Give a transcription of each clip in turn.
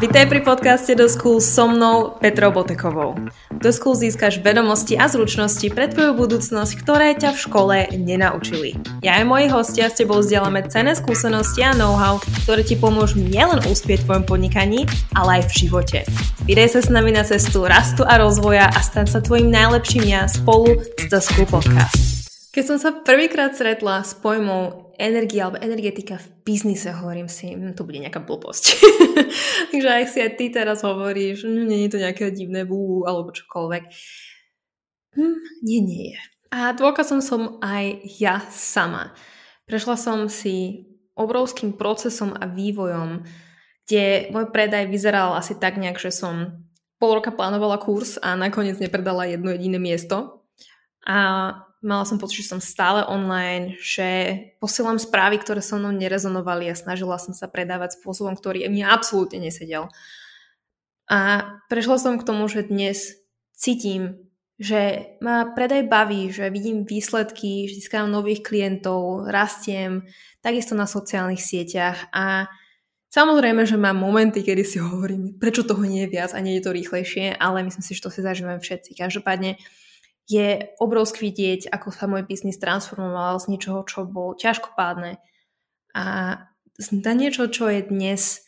Vitaj pri podcaste The School so mnou, Petrou Botekovou. The School získaš vedomosti a zručnosti pre tvoju budúcnosť, ktoré ťa v škole nenaučili. Ja aj moji hostia s tebou vzdielame cenné skúsenosti a know-how, ktoré ti pomôžu nielen uspieť v tvojom podnikaní, ale aj v živote. Vydaj sa s nami na cestu rastu a rozvoja a staň sa tvojim najlepším ja spolu s The School Podcast. Keď som sa prvýkrát stretla s pojmou energia alebo energetika v biznise, hovorím si, to bude nejaká blbosť. Takže ak si aj ty teraz hovoríš, nie je to nejaké divné bú alebo čokoľvek. Nie je. A dôkazom som aj ja sama. Prešla som si obrovským procesom a vývojom, kde môj predaj vyzeral asi tak nejak, že som pol roka plánovala kurz a nakoniec nepredala jedno jediné miesto. A mala som pocit, že som stále online, že posielam správy, ktoré so mnou nerezonovali a snažila som sa predávať spôsobom, ktorý mne absolútne nesedel. A prešla som k tomu, že dnes cítim, že ma predaj baví, že vidím výsledky, že získam nových klientov, rastiem, takisto na sociálnych sieťach a samozrejme, že mám momenty, kedy si hovorím, prečo toho nie je viac a nie je to rýchlejšie, ale myslím si, že to si zažívame všetci. Každopádne je obrovský vidieť, ako sa môj biznis transformoval z niečoho, čo bol ťažkopádne a na niečo, čo je dnes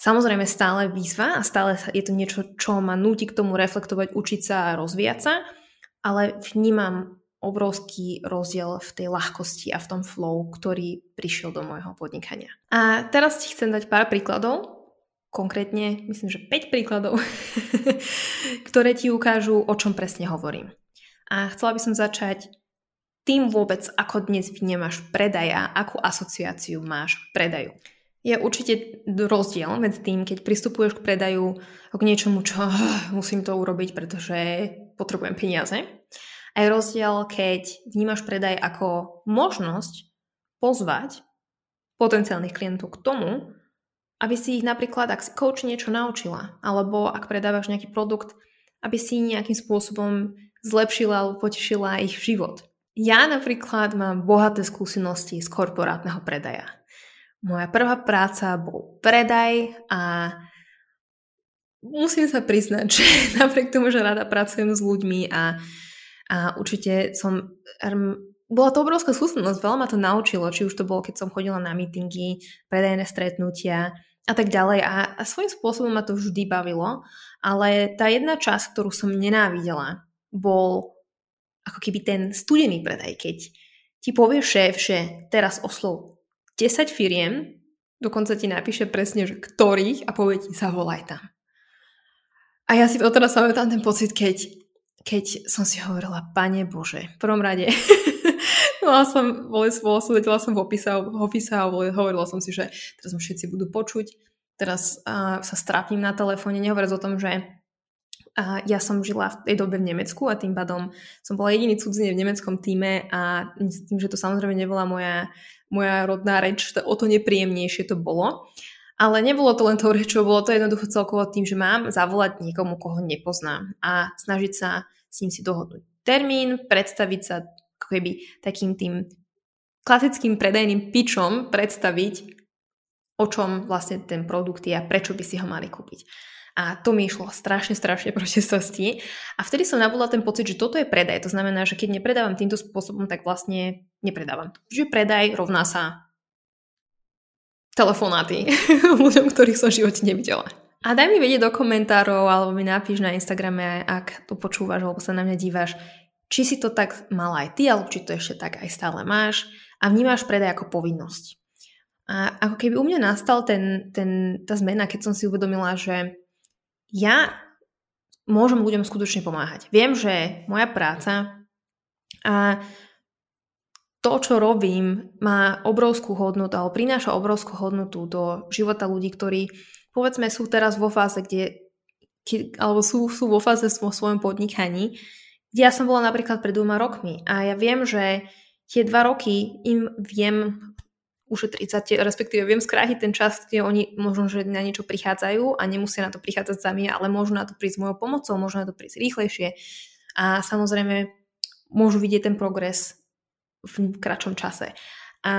samozrejme stále výzva a stále je to niečo, čo ma núti k tomu reflektovať, učiť sa a rozvíjať sa, ale vnímam obrovský rozdiel v tej ľahkosti a v tom flow, ktorý prišiel do môjho podnikania. A teraz ti chcem dať pár príkladov, konkrétne myslím, že 5 príkladov, ktoré ti ukážu, o čom presne hovorím. A chcela by som začať tým vôbec, ako dnes vnímaš predaja, akú asociáciu máš k predaju. Je určite rozdiel medzi tým, keď pristupuješ k predaju k niečomu, čo musím to urobiť, pretože potrebujem peniaze. A je rozdiel, keď vnímaš predaj ako možnosť pozvať potenciálnych klientov k tomu, aby si ich napríklad, ak si coach niečo naučila, alebo ak predávaš nejaký produkt, aby si nejakým spôsobom zlepšila alebo potešila ich život. Ja napríklad mám bohaté skúsenosti z korporátneho predaja. Moja prvá práca bol predaj a musím sa priznať, že napriek tomu, že rada pracujem s ľuďmi a určite som... Bola to obrovská skúsenosť, veľa ma to naučilo, či už to bolo, keď som chodila na meetingy, predajné stretnutia a tak ďalej a svojím spôsobom ma to vždy bavilo, ale tá jedna časť, ktorú som nenávidela, bol ako keby ten studený predaj, keď ti povie šéf, že teraz oslov 10 firiem, dokonca ti napíše presne, že ktorých a povie ti, zavolaj tam. A ja si odteraz pamätám ten pocit, keď som si hovorila, Pane Bože, v prvom rade sedela som v opise a hovorila som si, že teraz ma všetci budú počuť, teraz sa strápim na telefóne, nehovoriac o tom, že a ja som žila v tej dobe v Nemecku a tým pádom som bola jediný cudzinec v nemeckom týme a tým, že to samozrejme nebola moja rodná reč, o to nepríjemnejšie to bolo. Ale nebolo to len tou rečou, bolo to jednoducho celkovo tým, že mám zavolať niekomu, koho nepoznám a snažiť sa s ním si dohodnúť termín, predstaviť sa keby takým tým klasickým predajným pitchom, predstaviť, o čom vlastne ten produkt je a prečo by si ho mali kúpiť. A to mi išlo strašne proti srsti. A vtedy som nabudla ten pocit, že toto je predaj. To znamená, že keď nepredávam týmto spôsobom, tak vlastne nepredávam. Že predaj rovná sa telefonáty ľuďom, ktorých som v živote nevidela. A daj mi vedieť do komentárov, alebo mi napíš na Instagrame, ak to počúvaš, alebo sa na mňa díváš, či si to tak mala aj ty, alebo či to ešte tak aj stále máš a vnímaš predaj ako povinnosť. A ako keby u mňa nastal tá zmena, keď som si uvedomila, že ja môžem ľuďom skutočne pomáhať. Viem, že moja práca a to, čo robím, má obrovskú hodnotu alebo prináša obrovskú hodnotu do života ľudí, ktorí, povedzme, sú teraz vo fáze, alebo sú vo fáze vo svojom podnikaní, kde ja som bola napríklad pred 2 rokmi a ja viem, že tie 2 roky im viem ušetriť, respektíve viem skrátiť ten čas, kde oni možno, že na niečo prichádzajú a nemusia na to prichádzať sami, ale môžu na to prísť s mojou pomocou, môžu na to prísť rýchlejšie a samozrejme môžu vidieť ten progres v kratšom čase. A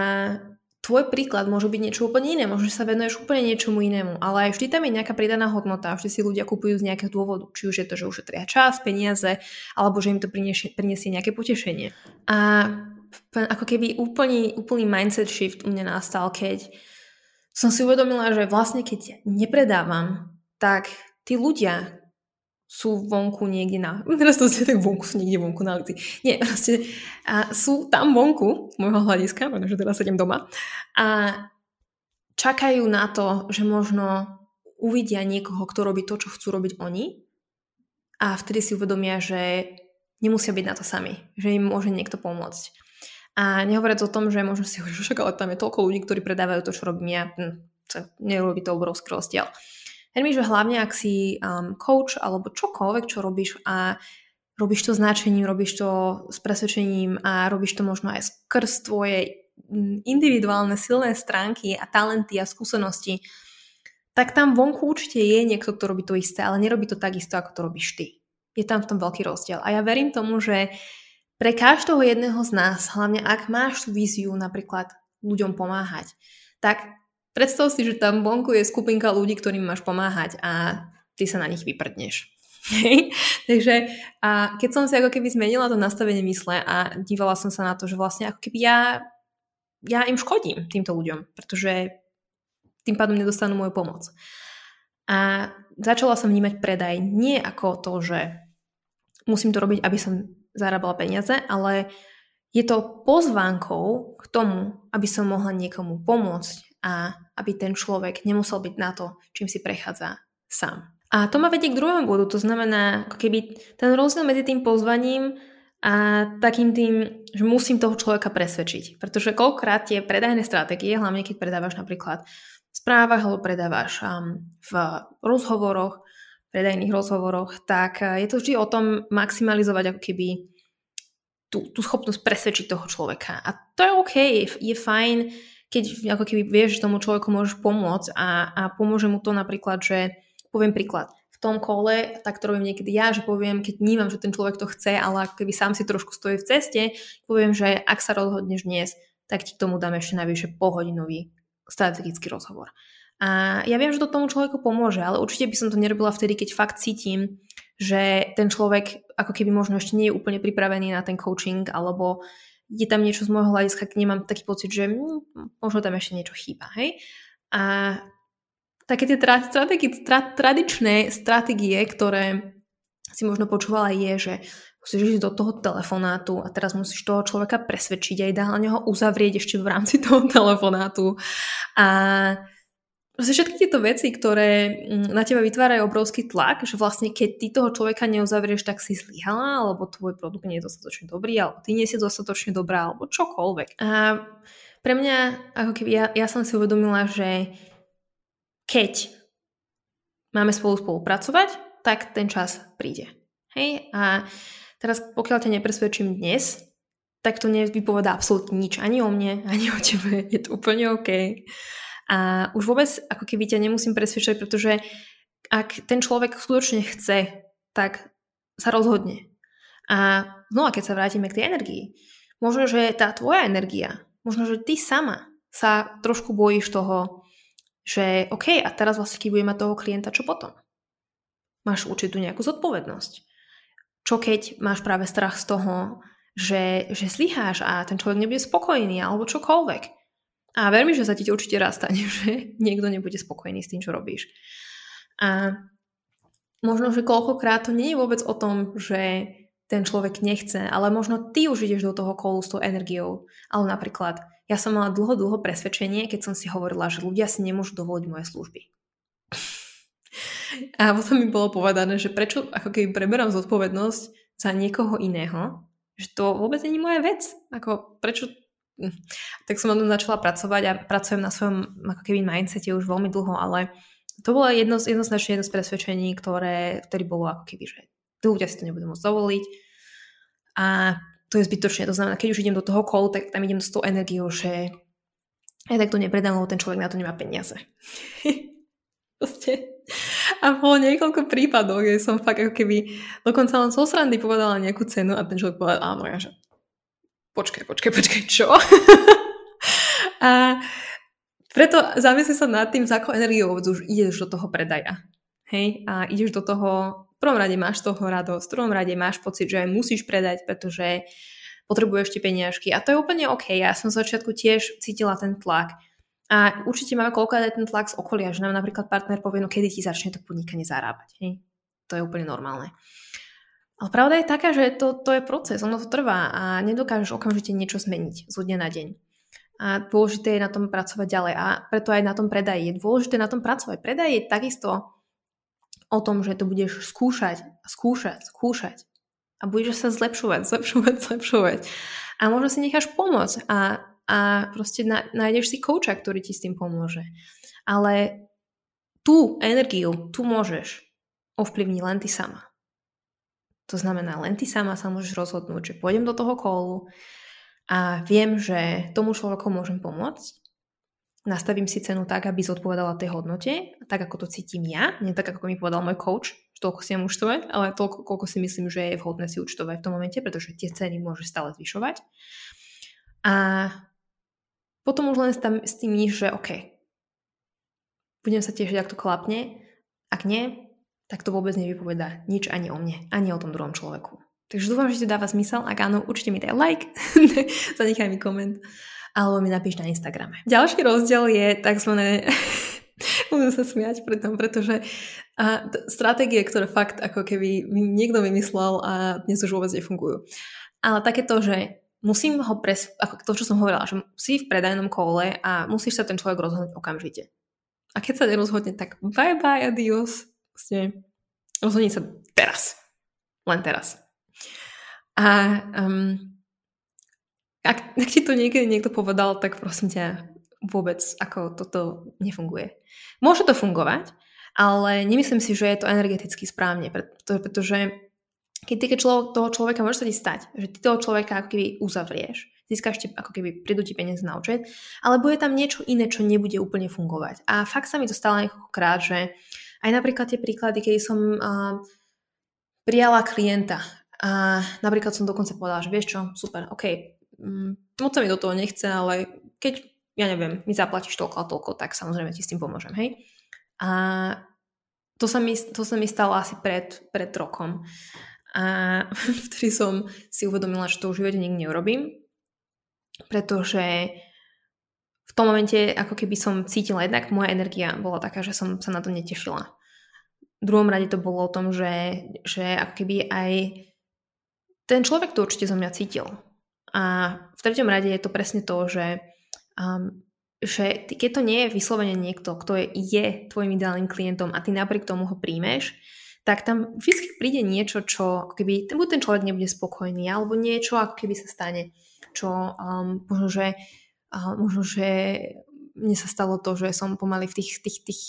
tvoj príklad môže byť niečo úplne iné, možno sa venuješ úplne niečomu inému, ale aj vždy tam je nejaká pridaná hodnota, vždy si ľudia kupujú z nejakého dôvodu, či už je to, že ušetria čas, peniaze, alebo že im to prinesie nejaké potešenie. A ako keby úplný mindset shift u mňa nastal, keď som si uvedomila, že vlastne keď nepredávam, tak tí ľudia sú vonku niekde na... Teraz to si tak vonku, sú niekde vonku na ulici. Nie, proste sú tam vonku, z môjho hľadiska, pretože teraz sedím doma, a čakajú na to, že možno uvidia niekoho, kto robí to, čo chcú robiť oni, a vtedy si uvedomia, že nemusia byť na to sami, že im môže niekto pomôcť. A nehovoriac o tom, že možno si hovoríš, však, ale tam je toľko ľudí, ktorí predávajú to, čo robím ja, nerobí to obrovský rozdiel. Verím, že hlavne ak si coach alebo čokoľvek, čo robíš a robíš to s nadšením, robíš to s presvedčením a robíš to možno aj skrz tvoje individuálne silné stránky a talenty a skúsenosti, tak tam vonku určite je niekto, kto robí to isté, ale nerobí to tak isto, ako to robíš ty. Je tam v tom veľký rozdiel. A ja verím tomu, že pre každého jedného z nás, hlavne ak máš tú víziu napríklad ľuďom pomáhať, tak predstav si, že tam vonku je skupinka ľudí, ktorým máš pomáhať a ty sa na nich vyprdneš. Takže a keď som si ako keby zmenila to nastavenie mysle a dívala som sa na to, že vlastne ako keby ja im škodím týmto ľuďom, pretože tým pádom nedostanú moju pomoc. A začala som vnímať predaj nie ako to, že musím to robiť, aby som zarábala peniaze, ale je to pozvánkou k tomu, aby som mohla niekomu pomôcť a aby ten človek nemusel byť na to, čím si prechádza sám. A to ma vedie k druhému bodu, to znamená, ako keby ten rozdiel medzi tým pozvaním a takým tým, že musím toho človeka presvedčiť. Pretože koľkokrát tie predajné stratégie, hlavne keď predávaš napríklad v správach alebo predávaš v rozhovoroch, predajných rozhovoroch, tak je to vždy o tom maximalizovať ako keby tú schopnosť presvedčiť toho človeka. A to je OK, je fajn, keď ako keby vieš, že tomu človeku môžeš pomôcť a pomôže mu to napríklad, že poviem príklad, v tom kole, tak to robím niekedy ja, že poviem, keď vnímam, že ten človek to chce, ale ako keby sám si trošku stojí v ceste, poviem, že ak sa rozhodneš dnes, tak ti k tomu dám ešte navyše polhodinový strategický rozhovor. A ja viem, že to tomu človeku pomôže, ale určite by som to nerobila vtedy, keď fakt cítim, že ten človek ako keby možno ešte nie je úplne pripravený na ten coaching, alebo je tam niečo z môjho hľadiska, keď nemám taký pocit, že možno tam ešte niečo chýba. Hej? A také tie tradičné stratégie, ktoré si možno počúvala, je, že musíš ísť do toho telefonátu a teraz musíš toho človeka presvedčiť a ideálne ho uzavrieť ešte v rámci toho telefonátu. A všetky tieto veci, ktoré na teba vytvárajú obrovský tlak, že vlastne keď ty toho človeka neuzavrieš, tak si zlyhala, alebo tvoj produkt nie je dostatočne dobrý, alebo ty nie si dostatočne dobrá, alebo čokoľvek. A pre mňa, ako keby ja som si uvedomila, že keď máme spolupracovať, tak ten čas príde. Hej? A teraz pokiaľ ťa nepresvedčím dnes, tak to nevypovedá absolútne nič ani o mne, ani o tebe. Je to úplne OK. A už vôbec ako keby ťa nemusím presvedčať, pretože ak ten človek skutočne chce, tak sa rozhodne. A no a keď sa vrátime k tej energii, možno, že tá tvoja energia, možno, že ty sama sa trošku bojíš toho, že OK, a teraz vlastne keď budem mať toho klienta, čo potom? Máš určitú nejakú zodpovednosť. Čo keď máš práve strach z toho, že zlyháš a ten človek nebude spokojný alebo čokoľvek. A ver mi, že sa ti určite raz stane, že niekto nebude spokojný s tým, čo robíš. A možno, že koľkokrát to nie je vôbec o tom, že ten človek nechce, ale možno ty už ideš do toho kolu s tou energiou. Ale napríklad, ja som mala dlho presvedčenie, keď som si hovorila, že ľudia si nemôžu dovoliť moje služby. A potom mi bolo povedané, že prečo ako keby preberám zodpovednosť za niekoho iného, že to vôbec nie je moja vec. Ako prečo... Tak som na tom začala pracovať a pracujem na svojom ako keby mindsete už veľmi dlho, ale to bolo jednoznačne jedno z presvedčení, ktoré bolo ako keby, že ľudia si to nebudú môcť dovoliť a to je zbytočné. To znamená, keď už idem do toho kolu, tak tam idem s tou energiou, že aj tak to nepredám, lebo ten človek na to nemá peniaze. Proste. A bolo niekoľko prípadov, kde som fakt ako keby dokonca len zo srandy povedala nejakú cenu a ten človek povedal, áno, ja že počkaj, čo? A preto zamysli sa nad tým, s akou energiou už ideš do toho predaja. Hej? A ideš do toho, v prvom rade máš toho radosť, v prvom rade máš pocit, že musíš predať, pretože potrebuješ tie peniažky. A to je úplne OK. Ja som v začiatku tiež cítila ten tlak. A určite máme koľkokrát aj ten tlak z okolia, že nám napríklad partner povie, no kedy ti začne to podnikanie zarábať. Hej? To je úplne normálne. Ale pravda je taká, že to je proces, ono to trvá a nedokážeš okamžite niečo zmeniť zo dňa na deň. A dôležité je na tom pracovať ďalej a preto aj na tom predaji je dôležité na tom pracovať. Predaj je takisto o tom, že to budeš skúšať a budeš sa zlepšovať. A možno si necháš pomôcť a proste nájdeš si kouča, ktorý ti s tým pomôže. Ale tú energiu, tu môžeš ovplyvniť len ty sama. To znamená, len ty sama sa môžeš rozhodnúť, že pôjdem do toho kolu a viem, že tomu človeku môžem pomôcť. Nastavím si cenu tak, aby zodpovedala tej hodnote, tak ako to cítim ja, nie tak, ako mi povedal môj coach, že toľko si mám účtovať, ale toľko, koľko si myslím, že je vhodné si účtovať v tom momente, pretože tie ceny môže stále zvyšovať. A potom už len s tým nič, že OK, budem sa tešiť, ak to klapne, ak nie, tak to vôbec nevypovedá nič ani o mne, ani o tom druhom človeku. Takže dúfam, že to dáva zmysel. Ak áno, určite mi daj like, zanechaj mi koment alebo mi napíš na Instagrame. Ďalší rozdiel je takzvané musím sa smiať pri tom, pretože stratégie, ktoré fakt ako keby niekto vymyslel a dnes už vôbec nefungujú. Ale takéto, že musím ho ako to, čo som hovorila, že si v predajnom kole a musíš sa ten človek rozhodnúť okamžite. A keď sa nerozhodne, tak bye bye, adios. Vlastne rozhodni sa teraz. Len teraz. A ak ti to niekedy niekto povedal, tak prosím ťa, vôbec ako toto nefunguje. Môže to fungovať, ale nemyslím si, že je to energeticky správne, pretože keď toho človeka môže sa ti stať, že ty toho človeka ako keby uzavrieš, získaš ako keby prídu ti peniaze na účet, alebo je tam niečo iné, čo nebude úplne fungovať. A fakt sa mi to stalo niekoľkokrát, že aj napríklad tie príklady, keď som prijala klienta, a napríklad som dokonca povedala, že vieš čo, super, okej, moc sa mi do toho nechce, ale keď, ja neviem, mi zaplatíš toľko a toľko, tak samozrejme ti s tým pomôžem, hej. A to sa mi stalo asi pred rokom. A vtedy som si uvedomila, že to už v živote nikdy neurobím, pretože v tom momente, ako keby som cítila, jednak moja energia bola taká, že som sa na to netešila. V druhom rade to bolo o tom, že ako keby aj ten človek to určite zo mňa cítil. A v treťom rade je to presne to, že keď to nie je vyslovene niekto, kto je tvojim ideálnym klientom a ty napriek tomu ho príjmeš, tak tam vždy príde niečo, čo ako keby, buď ten človek nebude spokojný, alebo niečo, ako keby sa stane, čo možno, že mne sa stalo to, že som pomaly v tých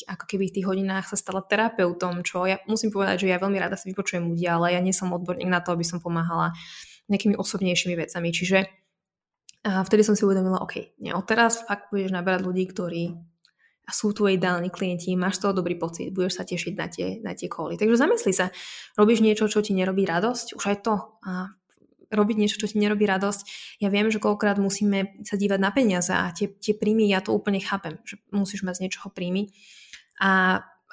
ako keby v tých hodinách sa stala terapeutom, čo ja musím povedať, že ja veľmi rada si vypočujem ľudia, ale ja nie som odborník na to, aby som pomáhala nejakými osobnejšími vecami. Čiže vtedy som si uvedomila, OK, teraz fakt budeš naberať ľudí, ktorí sú tvoji ideálni klienti, máš toho dobrý pocit, budeš sa tešiť na tie kóly. Takže zamysli sa, robíš niečo, čo ti nerobí radosť? Už aj to robiť niečo, čo ti nerobí radosť. Ja viem, že koľkokrát musíme sa dívať na peniaze a tie príjmy, ja to úplne chápem, že musíš mať z niečoho príjmy.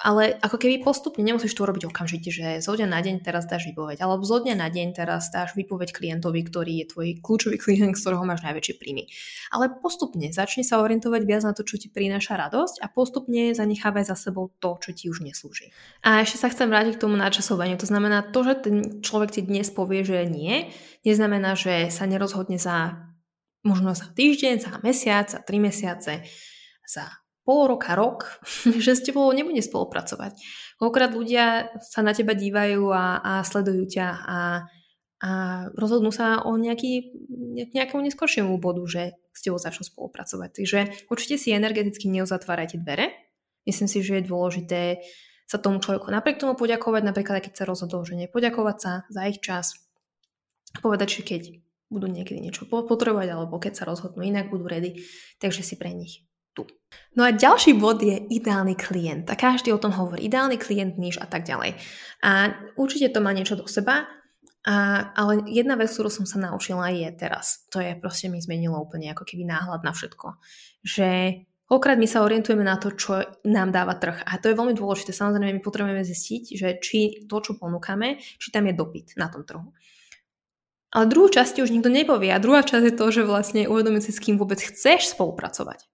Ale ako keby postupne, nemusíš to robiť okamžite, že zo dňa na deň teraz dáš výpoveď, alebo zo dňa na deň teraz dáš výpoveď klientovi, ktorý je tvoj kľúčový klient, z ktorého máš najväčšie príjmy. Ale postupne začni sa orientovať viac na to, čo ti prináša radosť a postupne zanechávaj za sebou to, čo ti už neslúži. A ešte sa chcem vrátiť k tomu načasovaniu. To znamená, to, že ten človek ti dnes povie, že nie, neznamená, že sa nerozhodne za možno za týždeň, za mesiac, za 3 mesiace, za pol roka, rok, že s tebou nebude spolupracovať. Koľkokrát ľudia sa na teba dívajú a sledujú ťa a rozhodnú sa o nejakému neskoršiemu bodu, že s tebou začnú spolupracovať. Takže určite si energeticky neuzatvárajte dvere. Myslím si, že je dôležité sa tomu človeku napriek tomu poďakovať, napríklad keď sa rozhodol, že nepoďakovať sa za ich čas. Povedať, že keď budú niekedy niečo potrebovať, alebo keď sa rozhodnú inak, budú ready, takže si pre nich tu. No a ďalší bod je ideálny klient. A každý o tom hovorí. Ideálny klient, níž a tak ďalej. A určite to má niečo do seba. Ale jedna vec, ktorú som sa naučila je teraz. To je proste mi zmenilo úplne ako keby náhľad na všetko. Že koľkrát my sa orientujeme na to, čo nám dáva trh. A to je veľmi dôležité. Samozrejme, my potrebujeme zistiť, že či to, čo ponúkame, či tam je dopyt na tom trhu. Ale druhú časť už nikto nepovie. A druhá časť je to, že vlastne uvedomiť si, s kým vôbec chceš spolupracovať.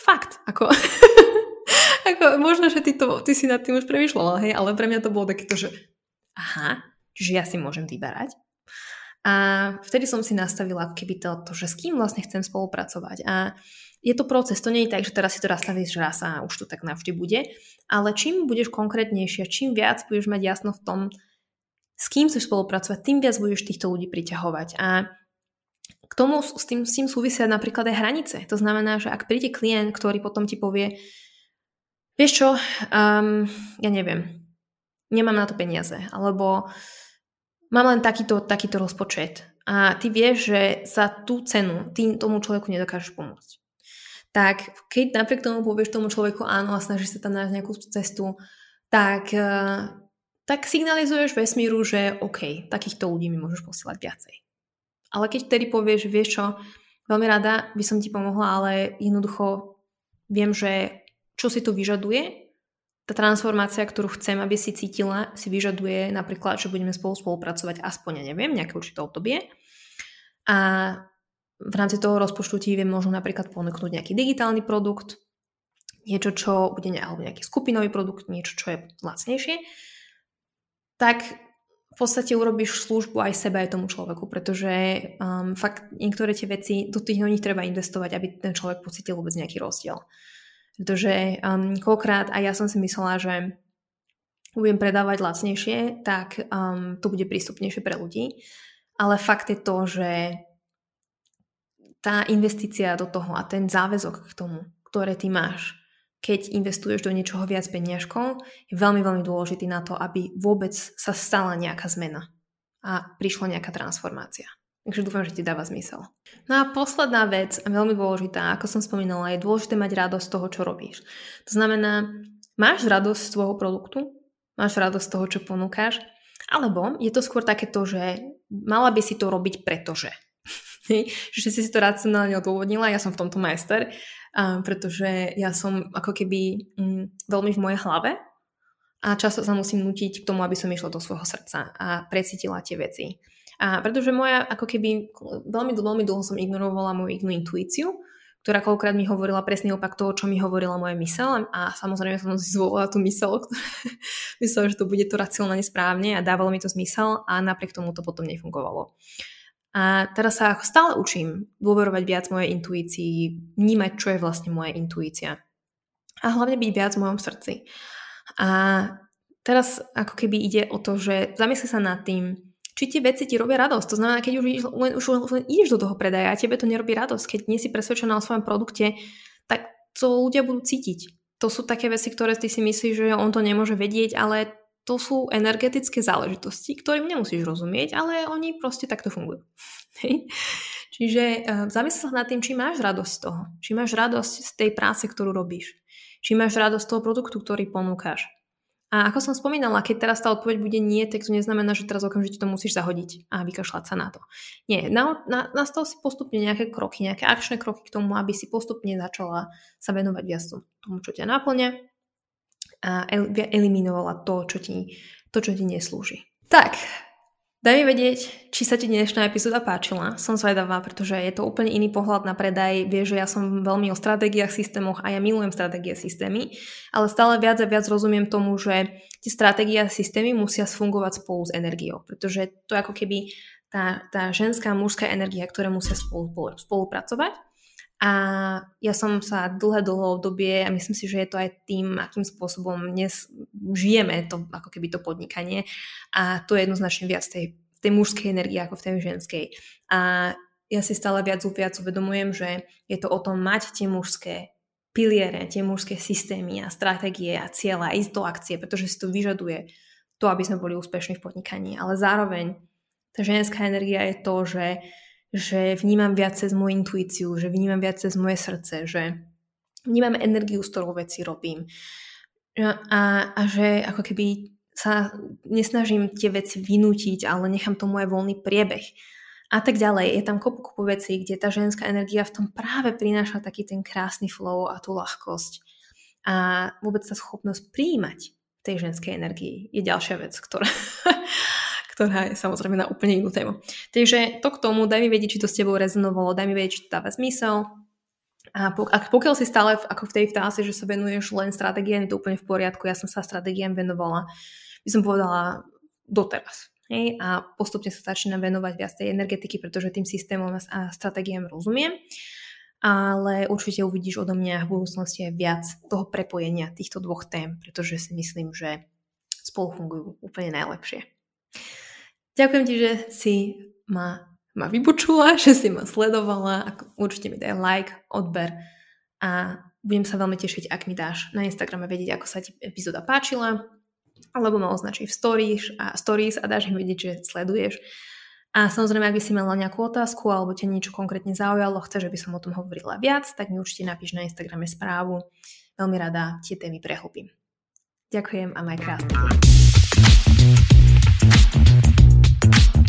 Fakt. Ako... ako možno, že ty si nad tým už premýšľala, hej? Ale pre mňa to bolo takéto, že aha, čiže ja si môžem vyberať. A vtedy som si nastavila keby to, že s kým vlastne chcem spolupracovať. A je to proces, to nie je tak, že teraz si to nastavíš raz a už to tak navždy bude. Ale čím budeš konkrétnejšia, čím viac budeš mať jasno v tom, s kým chceš spolupracovať, tým viac budeš týchto ľudí priťahovať. A k tomu s tým súvisia napríklad aj hranice. To znamená, že ak príde klient, ktorý potom ti povie, vieš čo, ja neviem, nemám na to peniaze, alebo mám len takýto rozpočet a ty vieš, že za tú cenu ty tomu človeku nedokážeš pomôcť. Tak keď napriek tomu povieš tomu človeku áno a snažíš sa tam nájsť nejakú cestu, tak signalizuješ vesmíru, že OK, takýchto ľudí mi môžeš posielať viacej. Ale keď vtedy povieš, vieš čo, veľmi rada by som ti pomohla, ale jednoducho viem, že čo si to vyžaduje. Tá transformácia, ktorú chcem, aby si cítila, si vyžaduje napríklad, že budeme spolupracovať aspoň, neviem, nejaké určité obdobie. A v rámci toho rozpočtu ti viem možno napríklad ponúknuť nejaký digitálny produkt, niečo, čo bude alebo nejaký skupinový produkt, niečo, čo je lacnejšie. Tak v podstate urobíš službu aj sebe, aj tomu človeku, pretože fakt niektoré tie veci, do tých nich treba investovať, aby ten človek pocítil vôbec nejaký rozdiel. Pretože koľkrát aj ja som si myslela, že budem predávať lacnejšie, tak to bude prístupnejšie pre ľudí. Ale fakt je to, že tá investícia do toho a ten záväzok k tomu, ktoré ty máš, keď investuješ do niečoho viac peniažkov, je veľmi, veľmi dôležitý na to, aby vôbec sa stala nejaká zmena a prišla nejaká transformácia. Takže dúfam, že ti dáva zmysel. No a posledná vec, a veľmi dôležitá, ako som spomínala, je dôležité mať radosť z toho, čo robíš. To znamená, máš radosť z tvojho produktu, máš radosť z toho, čo ponúkaš, alebo je to skôr takéto, že mala by si to robiť pretože. Že si to racionálne odôvodnila, ja som v tomto majster, pretože ja som ako keby veľmi v mojej hlave a často sa musím nútiť k tomu, aby som išla do svojho srdca a precítila tie veci. A pretože moja, ako keby veľmi, veľmi dlho som ignorovala moju intuíciu, ktorá koľkrát mi hovorila presný opak toho, čo mi hovorila moja myseľ, a samozrejme som si zvolila tú myseľ, ktorá myslela, že to bude to racionálne správne a dávalo mi to zmysel a napriek tomu to potom nefungovalo. A teraz sa stále učím dôverovať viac mojej intuícii, vnímať, čo je vlastne moja intuícia a hlavne byť viac v mojom srdci. A teraz ako keby ide o to, že zamysli sa nad tým, či tie veci ti robia radosť. To znamená, keď už len ideš do toho predaja a tebe to nerobí radosť, keď nie si presvedčená o svojom produkte, tak to ľudia budú cítiť. To sú také veci, ktoré ty si myslíš, že on to nemôže vedieť, ale to sú energetické záležitosti, ktorým nemusíš rozumieť, ale oni proste takto fungujú. Čiže zamysl sa nad tým, či máš radosť z toho. Či máš radosť z tej práce, ktorú robíš. Či máš radosť z toho produktu, ktorý ponúkaš. A ako som spomínala, keď teraz tá odpoveď bude nie, tak to neznamená, že teraz okamžite to musíš zahodiť a vykašľať sa na to. Nie, nastal si postupne nejaké kroky, nejaké akčné kroky k tomu, aby si postupne začala sa venovať viac tomu, čo ťa naplňa a eliminovala to, čo ti neslúži. Tak, daj mi vedieť, či sa ti dnešná epizóda páčila. Som zvedavá, pretože je to úplne iný pohľad na predaj. Vieš, že ja som veľmi o stratégiách, systémoch a ja milujem stratégie a systémy, ale stále viac a viac rozumiem tomu, že tie stratégie a systémy musia fungovať spolu s energiou, pretože to je ako keby tá ženská a mužská energia, ktoré musia spolupracovať. A ja som sa dlhé obdobie, a myslím si, že je to aj tým, akým spôsobom dnes žijeme to, ako keby to podnikanie, a to je jednoznačne viac tej mužskej energie ako v tej ženskej. A ja si stále viac uvedomujem, že je to o tom mať tie mužské piliere, tie mužské systémy a stratégie a cieľa a ísť do akcie, pretože si to vyžaduje to, aby sme boli úspešní v podnikaní. Ale zároveň tá ženská energia je to, že vnímam viac cez moju intuíciu, že vnímam viac cez moje srdce, že vnímam energiu, s ktorou veci robím a že ako keby sa nesnažím tie veci vynútiť, ale nechám tomu aj voľný priebeh. A tak ďalej. Je tam kopu vecí, kde tá ženská energia v tom práve prináša taký ten krásny flow a tú ľahkosť. A vôbec tá schopnosť prijímať tej ženskej energii je ďalšia vec, ktorá je samozrejme na úplne inú tému. Takže to k tomu, daj mi vedieť, či to s tebou rezonovalo, daj mi vedieť, či to dáva zmysel. A pokiaľ si stále ako v tej fáze, že sa venuješ len stratégiám, je to úplne v poriadku. Ja som sa stratégiám venovala, by som povedala, doteraz. Hej, a postupne sa začínam venovať viac tej energetiky, pretože tým systémom a stratégiám rozumiem, ale určite uvidíš odo mňa v budúcnosti aj viac toho prepojenia týchto dvoch tém, pretože si myslím, že spolu fungujú úplne najlepšie. Ďakujem ti, že si ma vypočula, že si ma sledovala, určite mi daj like, odber a budem sa veľmi tešiť, ak mi dáš na Instagrame vedieť, ako sa ti epizóda páčila, alebo ma označí v stories a dáš im vedieť, že sleduješ. A samozrejme, ak by si mala nejakú otázku alebo ťa niečo konkrétne zaujalo, chceš, že by som o tom hovorila viac, tak mi určite napíš na Instagrame správu. Veľmi rada tie témy prehlbím. Ďakujem a maj krásny deň.